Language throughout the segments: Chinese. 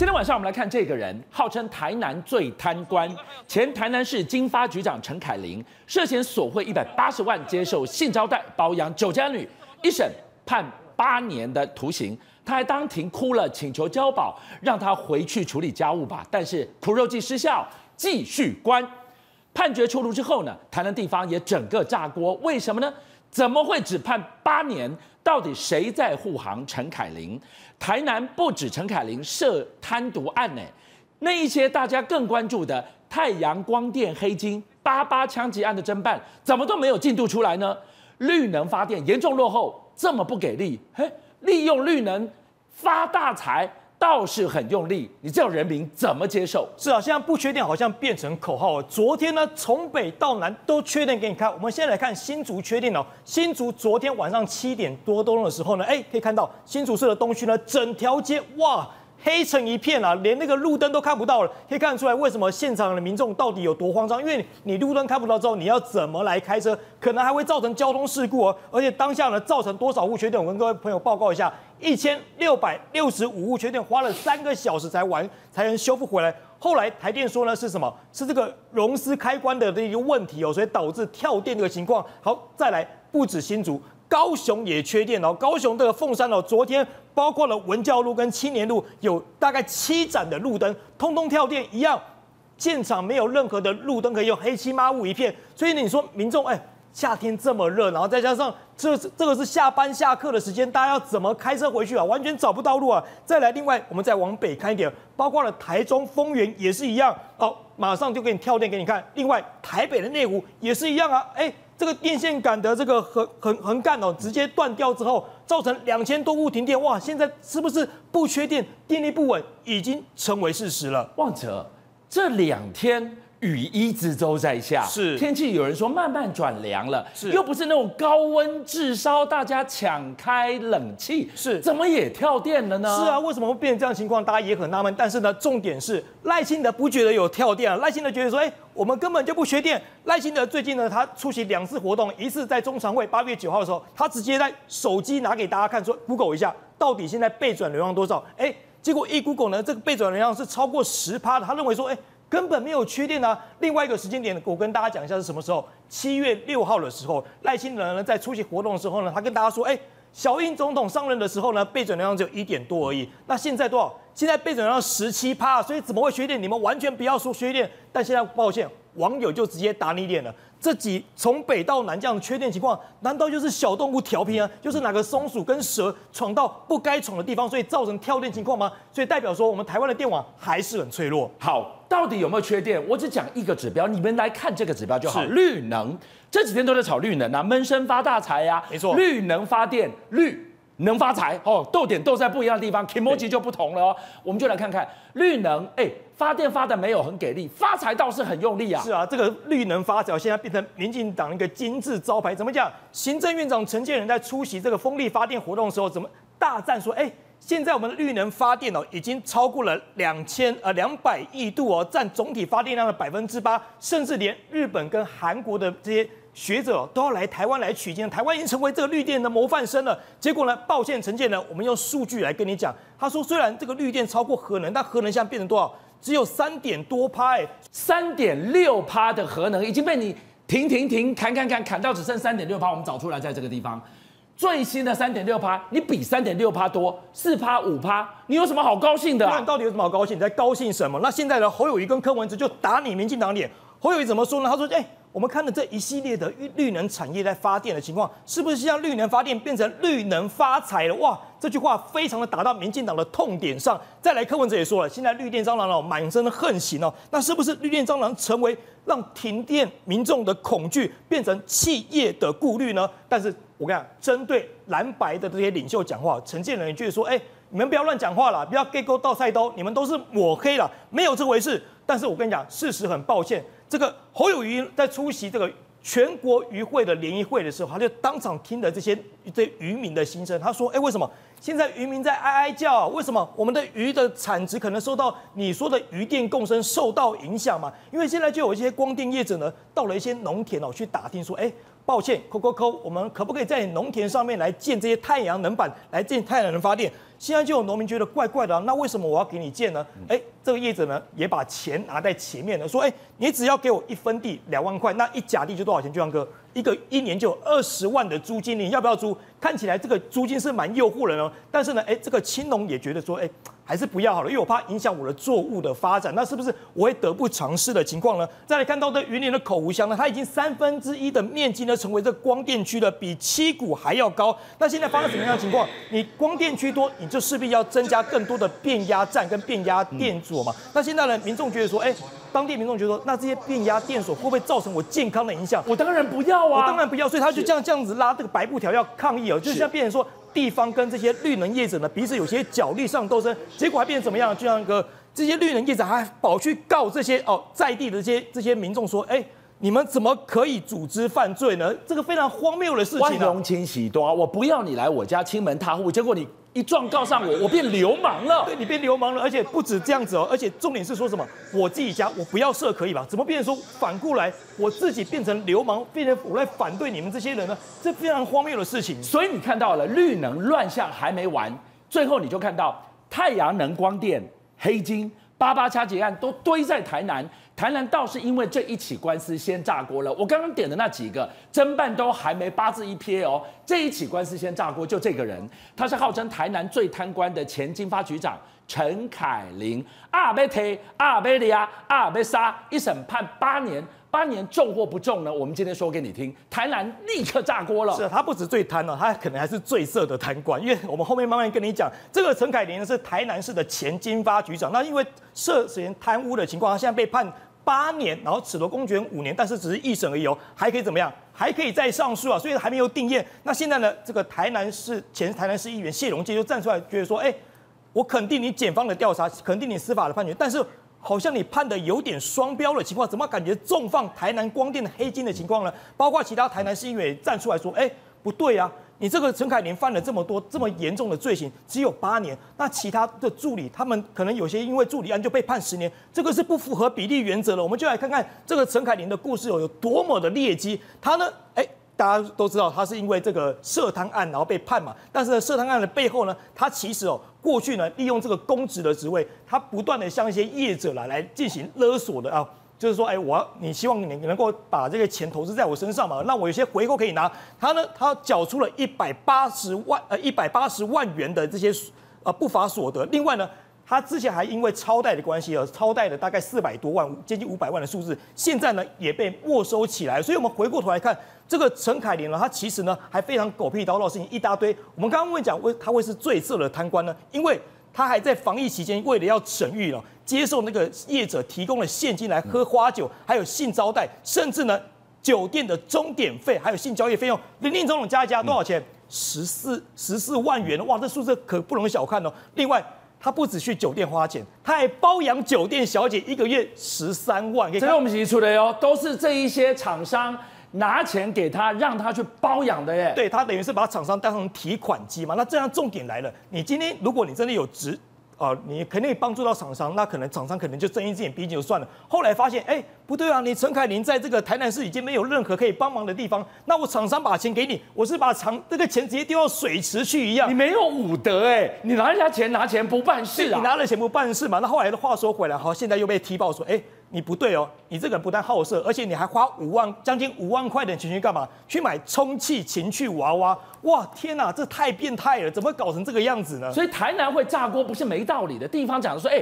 今天晚上我们来看这个人，号称台南最贪官，前台南市经发局长陈凯琳涉嫌索贿180万，接受性招待、包养9家女，一审判8年的徒刑。他还当庭哭了，请求交保，让他回去处理家务吧。但是苦肉计失效，继续关。判决出炉之后呢，台南地方也整个炸锅，为什么呢？ 怎么会只判8年？到底谁在护航陈凯琳？台南不止陈凯琳涉贪渎案呢，那一些大家更关注的太阳光电黑金、88枪击案的侦办，怎么都没有进度出来呢？绿能发电严重落后，这么不给力，利用绿能发大财。 倒是很用力，你这样人民怎么接受？是啊，现在不缺电好像变成口号了。昨天呢，从北到南都缺电给你看。我们现在来看新竹缺电哦。新竹昨天晚上7点多的时候呢，可以看到新竹市的东区呢，整条街哇黑成一片啊，连那个路灯都看不到了。可以看得出来为什么现场的民众到底有多慌张，因为你路灯看不到之后，你要怎么来开车？可能还会造成交通事故哦。而且当下呢，造成多少户缺电？我跟各位朋友报告一下。 1665户缺电，花了3个小时才能修复回来。后来台电说呢是什么？是这个熔丝开关的一个问题哦，所以导致跳电这个情况。好，再来不止新竹，高雄也缺电哦。高雄这个凤山哦，昨天包括了文教路跟青年路有大概7盏的路灯，通通跳电一样，现场没有任何的路灯可以用，黑漆麻乌一片。所以你说民众夏天这么热，然后再加上这个是下班下课的时间，大家要怎么开车回去啊？完全找不到路啊！再来，另外我们再往北看一点，包括了台中丰原也是一样哦，马上就给你跳电给你看。另外，台北的内湖也是一样啊，这个电线杆的这个横杆哦，直接断掉之后，造成2000多户停电。哇，现在是不是不缺电、电力不稳已经成为事实了？旺哲，这2天。 雨衣之州在下，是天气有人说慢慢转凉了，是又不是那种高温炙烧，大家抢开冷气，是怎么也跳电了呢？是啊，为什么会变成这样的情况？大家也很纳闷。但是呢，重点是赖清德不觉得有跳电啊，赖清德觉得说，我们根本就不缺电。赖清德最近呢，他出席2次活动，一次在中常会8月9号的时候，他直接在手机拿给大家看，说 Google 一下，到底现在备转流量多少？结果一 Google 呢，这个备转流量是超过10%的，他认为说，根本没有缺电啊！另外一个时间点，我跟大家讲一下是什么时候。7月6号的时候，赖清德呢在出席活动的时候呢，他跟大家说：“小英总统上任的时候呢，备转流量只有1.多而已。那现在多少？现在备转流量17%，所以怎么会缺电？你们完全不要说缺电。但现在抱歉，网友就直接打你脸了。这几从北到南这样的缺电情况，难道就是小动物调皮啊？就是哪个松鼠跟蛇闯到不该闯的地方，所以造成跳电情况吗？所以代表说我们台湾的电网还是很脆弱。好。 到底有没有缺电？我只讲一个指标，你们来看这个指标就好。绿能这几天都在炒绿能啊，闷声发大财呀、没错，绿能发电，绿能发财哦。逗点逗在不一样的地方 ，emoji 就不同了哦。我们就来看看绿能，发电发的没有很给力，发财倒是很用力啊。是啊，这个绿能发财现在变成民进党一个金字招牌。怎么讲？行政院长陈建仁在出席这个风力发电活动的时候，怎么大赞说？现在我们的绿能发电哦，已经超过了200亿度哦，占总体发电量的8%，甚至连日本跟韩国的这些学者都要来台湾来取经。台湾已经成为这个绿电的模范生了。结果呢，抱歉，陈建仁，我们用数据来跟你讲，他说虽然这个绿电超过核能，但核能现在变成多少？只有3点多%，3.6%的核能已经被你砍到只剩3.6%，我们找出来在这个地方。 最新的3.6%，你比3.6%多，4%、5%，你有什么好高兴的、啊？那你到底有什么好高兴？你在高兴什么？那现在呢？侯友宜跟柯文哲就打你民进党脸。侯友宜怎么说呢？他说：“我们看了这一系列的绿能产业在发电的情况，是不是像绿能发电变成绿能发财了？”哇，这句话非常的打到民进党的痛点上。再来，柯文哲也说了，现在绿电蟑螂哦，满身的横行哦，那是不是绿电蟑螂成为让停电民众的恐惧变成企业的顾虑呢？但是。 我跟你讲，针对蓝白的这些领袖讲话，陈建仁一句说：“你们不要乱讲话啦，不要给勾到菜刀，你们都是抹黑啦，没有这回事。”但是我跟你讲，事实很抱歉，这个侯友宜在出席这个全国渔会的联谊会的时候，他就当场听了这些渔民的心声。他说：“为什么现在渔民在哀叫啊？为什么我们的鱼的产值可能受到你说的渔电共生受到影响嘛？因为现在就有一些光电业者呢，到了一些农田哦去打听说，抱歉，我们可不可以在农田上面来建这些太阳能板，来建太阳能发电？现在就有农民觉得怪怪的、啊，那为什么我要给你建呢？哎，这个业者呢也把钱拿在前面了，说哎，你只要给我一分地2万块，那一甲地就多少钱？俊相哥，一个1年就有20万的租金，你要不要租？看起来这个租金是蛮诱惑人哦，但是呢，哎，这个青农也觉得说，哎，还是不要好了，因为我怕影响我的作物的发展，那是不是我会得不偿失的情况呢？再来看到这云林的口湖乡呢，它已经1/3的面积呢成为这光电区了，比七股还要高。那现在发生什么样的情况？你光电区多，你就势必要增加更多的变压站跟变压电所嘛。那现在呢，民众觉得说，哎，当地民众觉得说，那这些变压电所会不会造成我健康的影响？我当然不要啊，我当然不要，所以他就这样子拉这个白布条要抗议哦，就像变成说。地方跟这些绿能业者呢，彼此有些角力上斗争，结果还变成怎么样？就像哥，这些绿能业者还跑去告这些在地的这些民众说，哎，你们怎么可以组织犯罪呢？这个非常荒谬的事情、啊。万隆清洗多，我不要你来我家亲门踏户，结果你一状告上我，我变流氓了。对，你变流氓了，而且不止这样子哦，而且重点是说什么？我自己家我不要设可以吧？怎么变成说反过来我自己变成流氓，变成我来反对你们这些人呢？这非常荒谬的事情。所以你看到了绿能乱象还没完，最后你就看到太阳能光电、黑金、88掐结案都堆在台南。台南倒是因为这一起官司先炸锅了。我刚刚点的那几个侦办都还没八字一撇哦，这一起官司先炸锅就这个人，他是号称台南最贪官的前经发局长陈凯琳，被推，被抓，被杀，一审判8年。8年重或不重呢？我们今天说给你听，台南立刻炸锅了。是、啊，他不止最贪了，他可能还是最色的贪官。因为我们后面慢慢跟你讲，这个陈凯琳是台南市的前经发局长，那因为涉嫌贪污的情况，他现在被判8年，然后褫夺公权5年，但是只是一审而已哦，还可以怎么样？还可以再上诉啊，所以还没有定谳。那现在呢，这个前台南市议员谢龙介就站出来，觉得说，哎，我肯定你检方的调查，肯定你司法的判决，但是。好像你判的有点双标的情况，怎么感觉重放台南光电的黑金的情况呢？包括其他台南市议员也站出来说：“哎，不对啊，你这个陈凯琳犯了这么多这么严重的罪行，只有8年。那其他的助理，他们可能有些因为助理案就被判10年，这个是不符合比例原则的。我们就来看看这个陈凯琳的故事有多么的劣迹。他呢，哎。”大家都知道他是因为这个涉贪案然后被判嘛，但是呢涉贪案的背后呢，他其实过去呢利用这个公职的职位，他不断的向一些业者来进行勒索的啊，就是说哎你希望你能够把这个钱投资在我身上嘛，让我有些回扣可以拿。他呢缴出了180万元的这些不法所得，另外呢。他之前还因为超贷的关系超贷了大概400多万，接近500万的数字，现在呢也被没收起来。所以我们回过头来看这个陈凯琳呢，他其实呢还非常狗屁叨叨的事情一大堆。我们刚刚讲他会是最色的贪官呢，因为他还在防疫期间为了要审预了，接受那个业者提供的现金来喝花酒，还有性招待，甚至呢酒店的钟点费，还有性交易费用，林总加一加多少钱？14万元，哇，这数字可不容小看哦。另外。他不只去酒店花钱，他还包养酒店小姐，1个月13万。这是我们提出的哟，都是这一些厂商拿钱给他，让他去包养的耶。对，他等于是把厂商当成提款机嘛。那这样重点来了，你今天如果你真的有值你肯定帮助到厂商，那可能厂商可能就睁一只眼闭一只眼就算了。后来发现，哎，不对啊，你陈凯琳在这个台南市已经没有任何可以帮忙的地方，那我厂商把钱给你，我是把这个钱直接丢到水池去一样。你没有武德哎，你拿人家钱拿钱不办事啊，你拿了钱不办事嘛。那后来的话说回来，好，现在又被踢爆说，哎，你不对哦，你这个人不但好色，而且你还花将近5万块的钱去干嘛？去买充气情趣娃娃。哇，天哪，这太变态了，怎么搞成这个样子呢？所以台南会炸锅不是没道理的。地方讲说，哎，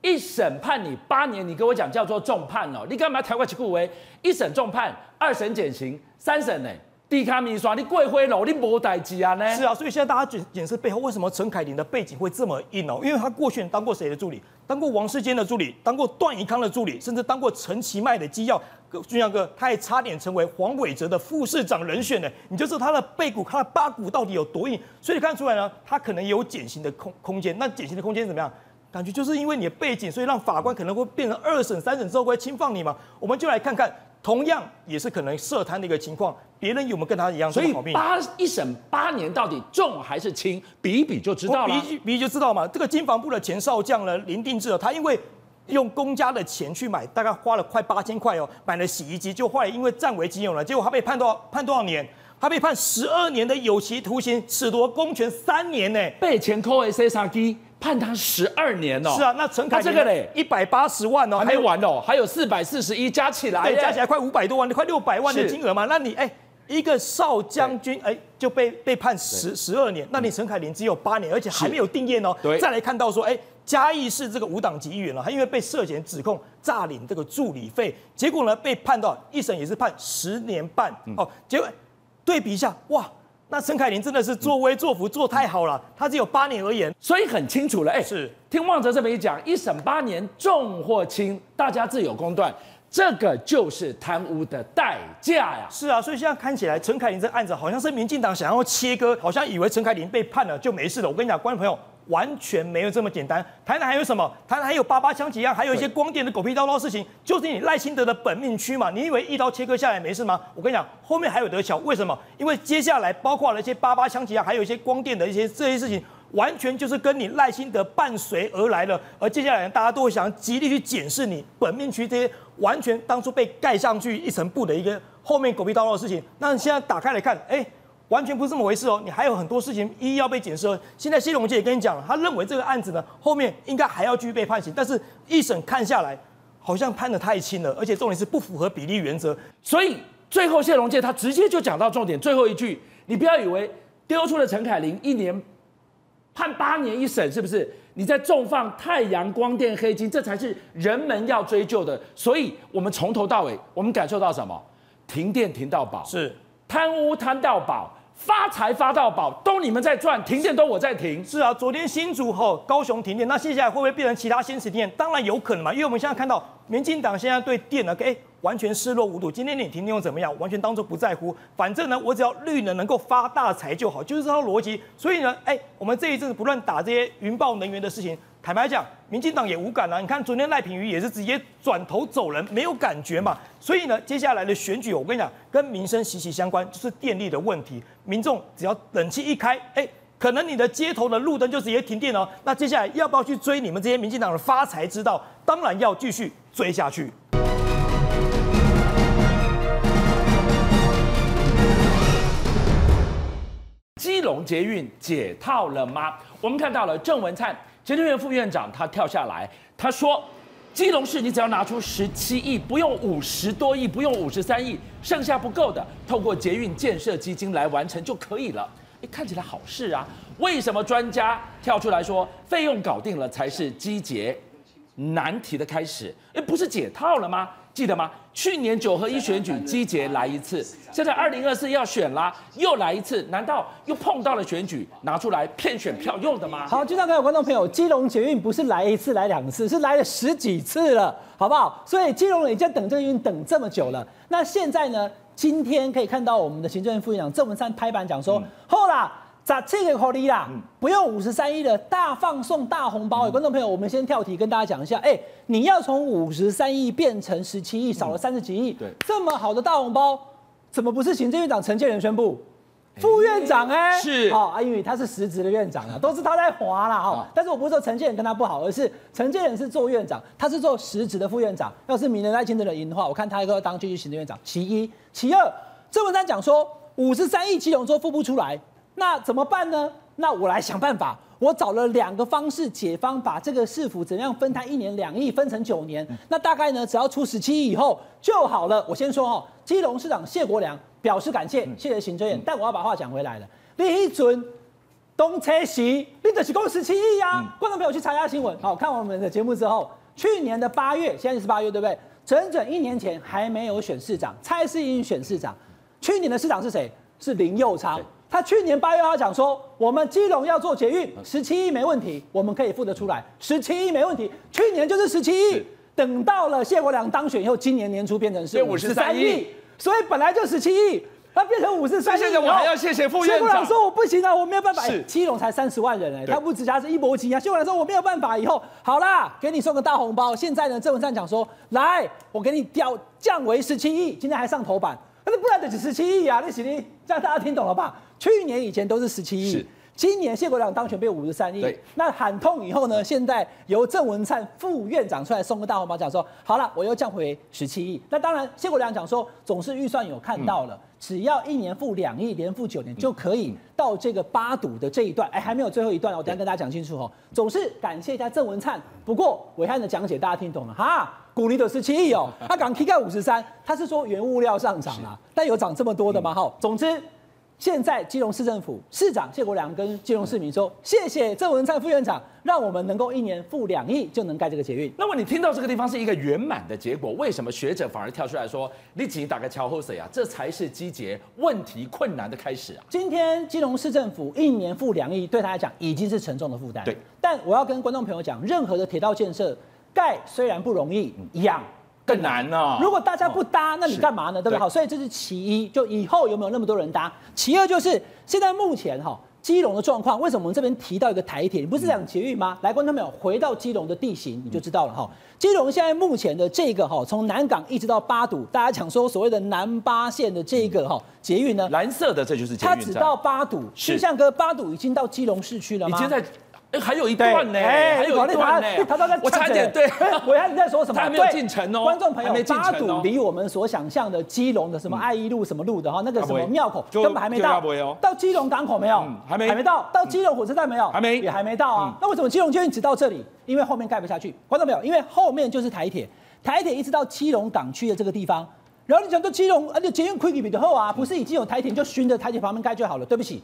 一审判你8年，你跟我讲叫做重判哦，你干嘛调过去顾为？一审重判，2审减刑，3审呢？地卡米刷，你贵灰楼，你无代志啊呢？是啊，所以现在大家检视背后为什么陈凯琳的背景会这么硬哦？因为他过去当过谁的助理？当过王世坚的助理，当过段宜康的助理，甚至当过陈其迈的机要。俊相哥，他还差点成为黄伟哲的副市长人选呢。你就知道他的背骨、他的八股到底有多硬。所以看出来呢，他可能有减刑的空间。那减刑的空间怎么样？感觉就是因为你的背景，所以让法官可能会变成2审、3审之后会轻放你嘛。我们就来看看。同样也是可能涉贪的一个情况，别人有没有跟他一样这么好命？所以一审8年到底重还是轻，比一比就知道了。比一比就知道嘛。这个经防部的前少将呢，林定制，他因为用公家的钱去买，大概花了快8000块哦，买了洗衣机，就后来因为占为己有了，结果他被判多少年？他被判12年的有期徒刑，褫夺公权3年呢。被前扣 S S R G 判他12年哦。是啊，那陈凯这个嘞180万哦，还没完哦，还有441加起来，对，加起来快500多万，快600万的金额嘛。那你哎。一个少将军，哎，就被判12年，那你陈凯琳只有8年，而且还没有定谳哦。对，再来看到说，哎，嘉义市这个无党籍议员了，他因为被涉嫌指控诈领这个助理费，结果呢被判到一审也是判10年半、哦。结果对比一下，哇，那陈凯琳真的是作威作福做太好了，他只有8年而已，所以很清楚了。哎，是听旺哲这么一讲，一审8年重或轻，大家自有公断。这个就是贪污的代价呀！是啊，所以现在看起来陈凯琳这案子好像是民进党想要切割，好像以为陈凯琳被判了就没事了。我跟你讲，观众朋友完全没有这么简单。台南还有什么？台南还有88枪击案，还有一些光电的狗屁叨叨事情，就是你赖清德的本命区嘛。你以为一刀切割下来没事吗？我跟你讲，后面还有得瞧。为什么？因为接下来包括了一些88枪击案，还有一些光电的这些事情。完全就是跟你赖清德伴随而来了，而接下来大家都会想极力去检视你本命区这些完全当初被盖上去一层布的一个后面狗屁叨叨的事情。那你现在打开来看，哎，完全不是这么回事哦，你还有很多事情一一要被检视哦。现在谢龙介也跟你讲，他认为这个案子呢后面应该还要继续被判刑，但是一审看下来好像判得太轻了，而且重点是不符合比例原则。所以最后谢龙介他直接就讲到重点，最后一句，你不要以为丢出了陈凯琳1年。判8年一审是不是？你在重放太阳光电黑金，这才是人们要追究的。所以，我们从头到尾，我们感受到什么？停电停到饱，是贪污贪到饱，发财发到饱，都你们在赚，停电都我在停。是啊，昨天新竹后高雄停电，那接下来会不会变成其他县市停电？当然有可能嘛，因为我们现在看到民进党现在对电呢，完全视若无睹。今天你停电又怎么样？完全当作不在乎。反正呢，我只要绿能能够发大财就好，就是这套逻辑。所以呢，我们这一阵子不断打这些云豹能源的事情，坦白讲，民进党也无感啊。你看昨天赖品妤也是直接转头走人，没有感觉嘛。所以呢，接下来的选举，我跟你讲，跟民生息息相关，就是电力的问题。民众只要冷气一开，可能你的街头的路灯就直接停电哦。那接下来要不要去追你们这些民进党的发财之道？当然要继续追下去。基隆捷运解套了吗？我们看到了郑文灿行政院副院长他跳下来，他说：“基隆市你只要拿出17亿，不用50多亿，不用53亿，剩下不够的透过捷运建设基金来完成就可以了。”看起来好事啊，为什么专家跳出来说费用搞定了才是基捷难题的开始？不是解套了吗？记得吗？去年9合1选举，基捷来一次，现在2024要选啦，又来一次，难道又碰到了选举拿出来骗选票用的吗？好，就像刚才观众朋友，基隆捷运不是来一次、来2次，是来了10几次了，好不好？所以基隆人已经等这运等这么久了，那现在呢？今天可以看到我们的行政院副院长郑文灿拍板讲说，好啦，咋这个合理啦？不用53亿了，大放送大红包。观众朋友，我们先跳题跟大家讲一下，你要从53亿变成17亿，少了30几亿，对，这么好的大红包，怎么不是行政院长陈建仁宣布？副院长是啊，因为他是实职的院长啊，都是他在划啦哈。但是我不是说陈建仁跟他不好，而是陈建仁是做院长，他是做实职的副院长。要是明仁赖清德的赢的话，我看他一个当继续行政院长。其二，郑文灿讲说53亿基隆州付不出来，那怎么办呢？那我来想办法。我找了2个方式，解方把这个市府怎样分摊1年2亿分成9年，那大概呢只要出17亿以后就好了。我先说哈，基隆市长谢国良表示感谢，谢谢行政院。但我要把话讲回来了，你迄阵东车席，你就是讲17亿啊！观众朋友去查一下新闻，好看我们的节目之后，去年的8月，现在是8月对不对？整整1年前还没有选市长，蔡适应选市长，去年的市长是谁？是林右昌。他去年8月他讲说，我们基隆要做捷运，17亿没问题，我们可以付得出来，17亿没问题。去年就是17亿，等到了谢国良当选以后，今年年初变成是53亿，所以本来就17亿，他变成53亿。现在我还要谢谢副院长。谢国良说我不行啊，我没有办法。基隆才30万人他不直辖市一搏级啊。谢国良说我没有办法，以后好啦，给你送个大红包。现在呢，郑文灿讲说，来，我给你调降为17亿，今天还上头版。那不然就是17亿啊！那行李，这样大家听懂了吧？去年以前都是17亿，今年谢国良当选被53亿，那喊痛以后呢，现在由郑文灿副院长出来送个大红包，讲说好了，我又降回17亿。那当然，谢国良讲说总是预算有看到了，只要1年付2亿，连付9年就可以到这个8堵的这一段。哎，还没有最后一段，我等一下跟大家讲清楚哦。总是感谢一下郑文灿，不过暐瀚的讲解大家听懂了哈。 股利97亿哦，他刚 K 盖53，他是说原物料上涨啦，但有涨这么多的吗？哈，总之，现在基隆市政府市长谢国良跟基隆市民说，谢谢郑文灿副院长，让我们能够1年付2亿就能盖这个捷运。那么你听到这个地方是一个圆满的结果，为什么学者反而跳出来说，立即打个桥后水啊？这才是基捷问题困难的开始啊！今天基隆市政府1年付2亿，对他来讲已经是沉重的负担。对，但我要跟观众朋友讲，任何的铁道建设。 盖虽然不容易，养更难呢。如果大家不搭，那你干嘛呢？对不对？好，所以这是其一，就以后有没有那么多人搭？其二就是现在目前哈基隆的状况，为什么我们这边提到一个台铁？你不是讲捷运吗？来，观众朋友，回到基隆的地形你就知道了哈。基隆现在目前的这个哈，从南港一直到8堵，大家讲说所谓的南八线的这个哈捷运呢，蓝色的这就是捷运站，它只到8堵，是像哥8堵已经到基隆市区了吗？ 还有一段呢，还有一段呢，我差点对，我还你在说什么？他还没有进城哦，观众朋友，8堵离我们所想象的基隆的什么爱一路什么路的哈，那个什么庙口根本还没到，到基隆港口没有？还没到，到基隆火车站没有？还没，也还没到啊。那为什么基隆捷运只到这里？因为后面盖不下去，观众朋友，因为后面就是台铁，台铁一直到基隆港区的这个地方。 然后你讲到基隆，而且捷运亏比较厚啊，不是已经有台铁就循着台铁旁边盖就好了？对不起，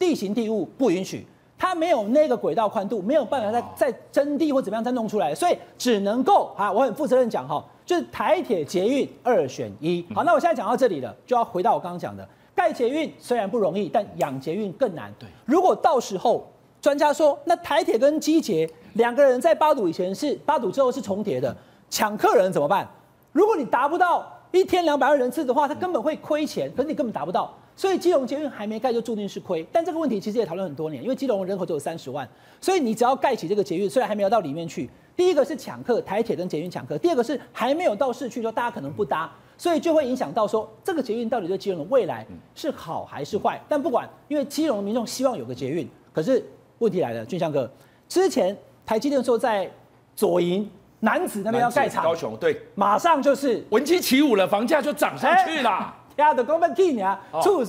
地形地物不允许。 它没有那个轨道宽度，没有办法再征地或怎么样再弄出来，所以只能够啊，我很负责任讲哈，就是台铁捷运2选1。好，那我现在讲到这里了，就要回到我刚刚讲的，盖捷运虽然不容易，但养捷运更难。对，如果到时候专家说，那台铁跟基捷两个人在8堵以前是8堵之后是重叠的，抢客人怎么办？如果你达不到1天200万人次的话，他根本会亏钱，可是你根本达不到。 所以基隆捷运还没盖就注定是亏，但这个问题其实也讨论很多年，因为基隆人口只有30万，所以你只要盖起这个捷运，虽然还没有到里面去，第一个是抢客，台铁跟捷运抢客；第二个是还没有到市区，就大家可能不搭，所以就会影响到说这个捷运到底对基隆的未来是好还是坏。但不管，因为基隆的民众希望有个捷运，可是问题来了，俊相哥，之前台积电说在左营。 楠梓那边要盖厂，高雄对，马上就是闻鸡起舞了，房价就涨上去了。呀，的公办 key 啊，处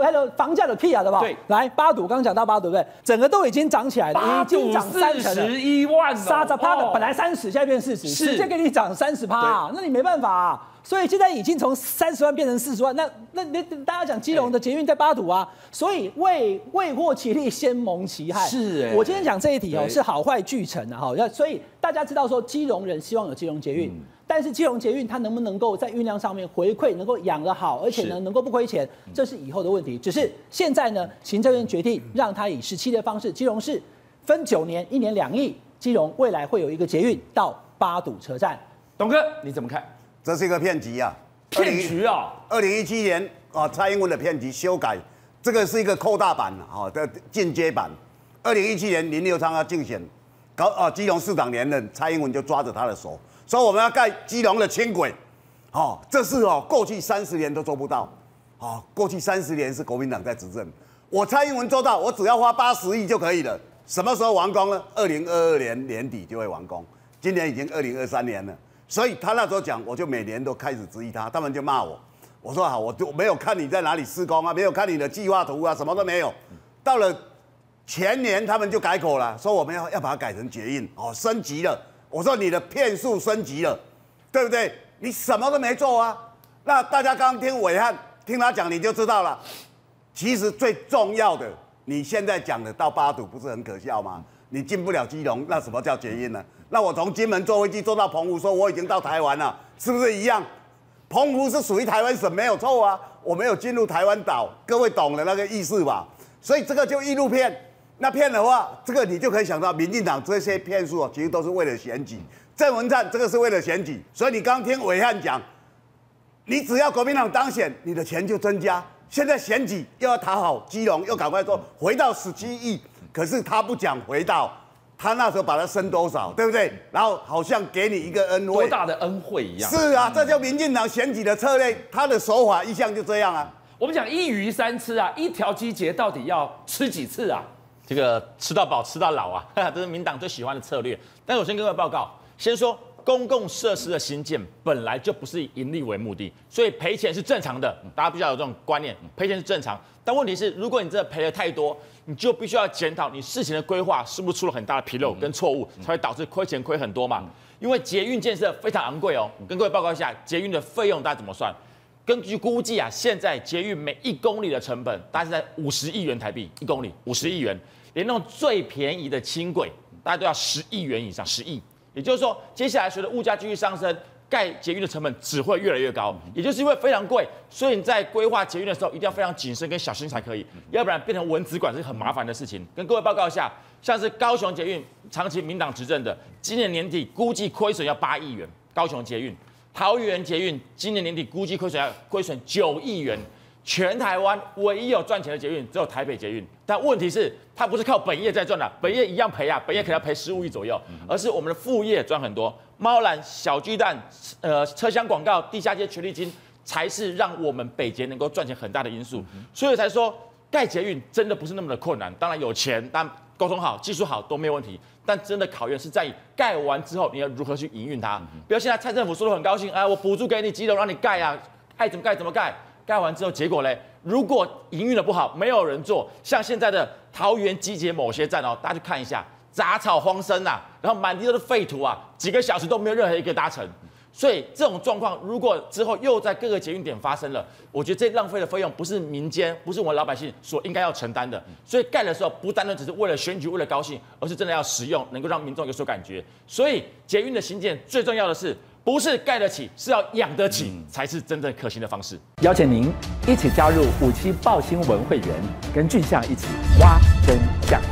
还有房价的 key 啊，对吧？对，来8堵，刚讲到8堵对不对？整个都已经涨起来了，已经涨30%了，11万30%的，本来30，现在变40，直接给你涨30%，那你没办法啊。所以现在已经从30万变成40万，那大家讲基隆的捷运在8堵啊，所以未获其利先蒙其害。是，我今天讲这一题哦，是好坏俱成啊，哈，所以。 大家知道说基隆人希望有基隆捷运，但是基隆捷运它能不能够在运量上面回馈，能够养得好，而且呢能够不亏钱，这是以后的问题。只是现在呢，行政院决定让它以17的方式，基隆市分9年，1年2亿，基隆未来会有一个捷运到8堵车站。董哥你怎么看？这是一个骗局啊，骗局啊！2017年啊，蔡英文的骗局修改，这个是一个扩大版啊的进阶版。2017年林右昌要竞选。 搞啊！基隆市长连任，蔡英文就抓着他的手，说我们要盖基隆的轻轨，哦，这是哦，过去30年都做不到，哦，过去30年是国民党在执政，我蔡英文做到，我只要花80亿就可以了。什么时候完工呢？2022年年底就会完工，今年已经2023年了，所以他那时候讲，我就每年都开始质疑他，他们就骂我，我说好，我都没有看你在哪里施工啊，没有看你的计划图啊，什么都没有，到了。 前年他们就改口了，说我们要把它改成捷运哦，升级了。我说你的骗术升级了，对不对？你什么都没做啊。那大家刚听暐瀚听他讲，你就知道了。其实最重要的，你现在讲的到8堵不是很可笑吗？你进不了基隆，那什么叫捷运呢？那我从金门坐飞机坐到澎湖，说我已经到台湾了，是不是一样？澎湖是属于台湾省，没有错啊。我没有进入台湾岛，各位懂了那个意思吧？所以这个就一路骗。 那骗的话，这个你就可以想到，民进党这些骗术啊，其实都是为了选举。郑文灿这个是为了选举，所以你刚听暐瀚讲，你只要国民党当选，你的钱就增加。现在选举又要讨好基隆，又赶快说回到17亿，可是他不讲回到，他那时候把它升多少，对不对？然后好像给你一个恩惠，多大的恩惠一样。是啊，这就民进党选举的策略，他的手法一向就这样啊。我们讲一鱼三吃啊，一条基捷到底要吃几次啊？这个吃到饱吃到老啊，这是民党最喜欢的策略。但是我先跟各位报告，先说公共设施的兴建本来就不是以盈利为目的，所以赔钱是正常的，大家必须要有这种观念，赔钱是正常。但问题是，如果你真的赔了太多，你就必须要检讨你事情的规划是不是出了很大的纰漏跟错误，才会导致亏钱亏很多嘛。因为捷运建设非常昂贵哦，跟各位报告一下捷运的费用大家怎么算。 根据估计啊，现在捷运每一公里的成本大概是在50亿元台币一公里，50亿元，连那种最便宜的轻轨，大概都要10亿元以上，10亿。也就是说，接下来随着物价继续上升，盖捷运的成本只会越来越高。也就是因为非常贵，所以你在规划捷运的时候一定要非常谨慎跟小心才可以，要不然变成蚊子馆是很麻烦的事情。跟各位报告一下，像是高雄捷运长期民党执政的，今年年底估计亏损要8亿元，高雄捷运。 桃园捷运今年年底估计亏损9亿元，全台湾唯一有赚钱的捷运只有台北捷运，但问题是它不是靠本业在赚的，本业一样赔啊，本业可能要赔15亿左右，而是我们的副业赚很多。猫缆、小巨蛋、车厢广告、地下街权利金才是让我们北捷能够赚钱很大的因素，所以才说盖捷运真的不是那么的困难。当然有钱，但沟通好、技术好都没有问题，但真的考验是在于盖完之后你要如何去营运它。不要现在蔡政府说得很高兴，哎，我补助给你基隆让你盖啊，爱怎么盖怎么盖。盖完之后结果嘞，如果营运的不好，没有人做，像现在的桃园机捷某些站哦，大家去看一下，杂草荒生啊，然后满地都是废土啊，几个小时都没有任何一个搭乘。 所以这种状况，如果之后又在各个捷运点发生了，我觉得这浪费的费用不是民间，不是我们老百姓所应该要承担的。所以盖的时候，不单单只是为了选举、为了高兴，而是真的要实用，能够让民众有所感觉。所以捷运的兴建最重要的是，不是盖得起，是要养得起，才是真正可行的方式。邀请您一起加入57爆新闻会员，跟俊相一起挖真相。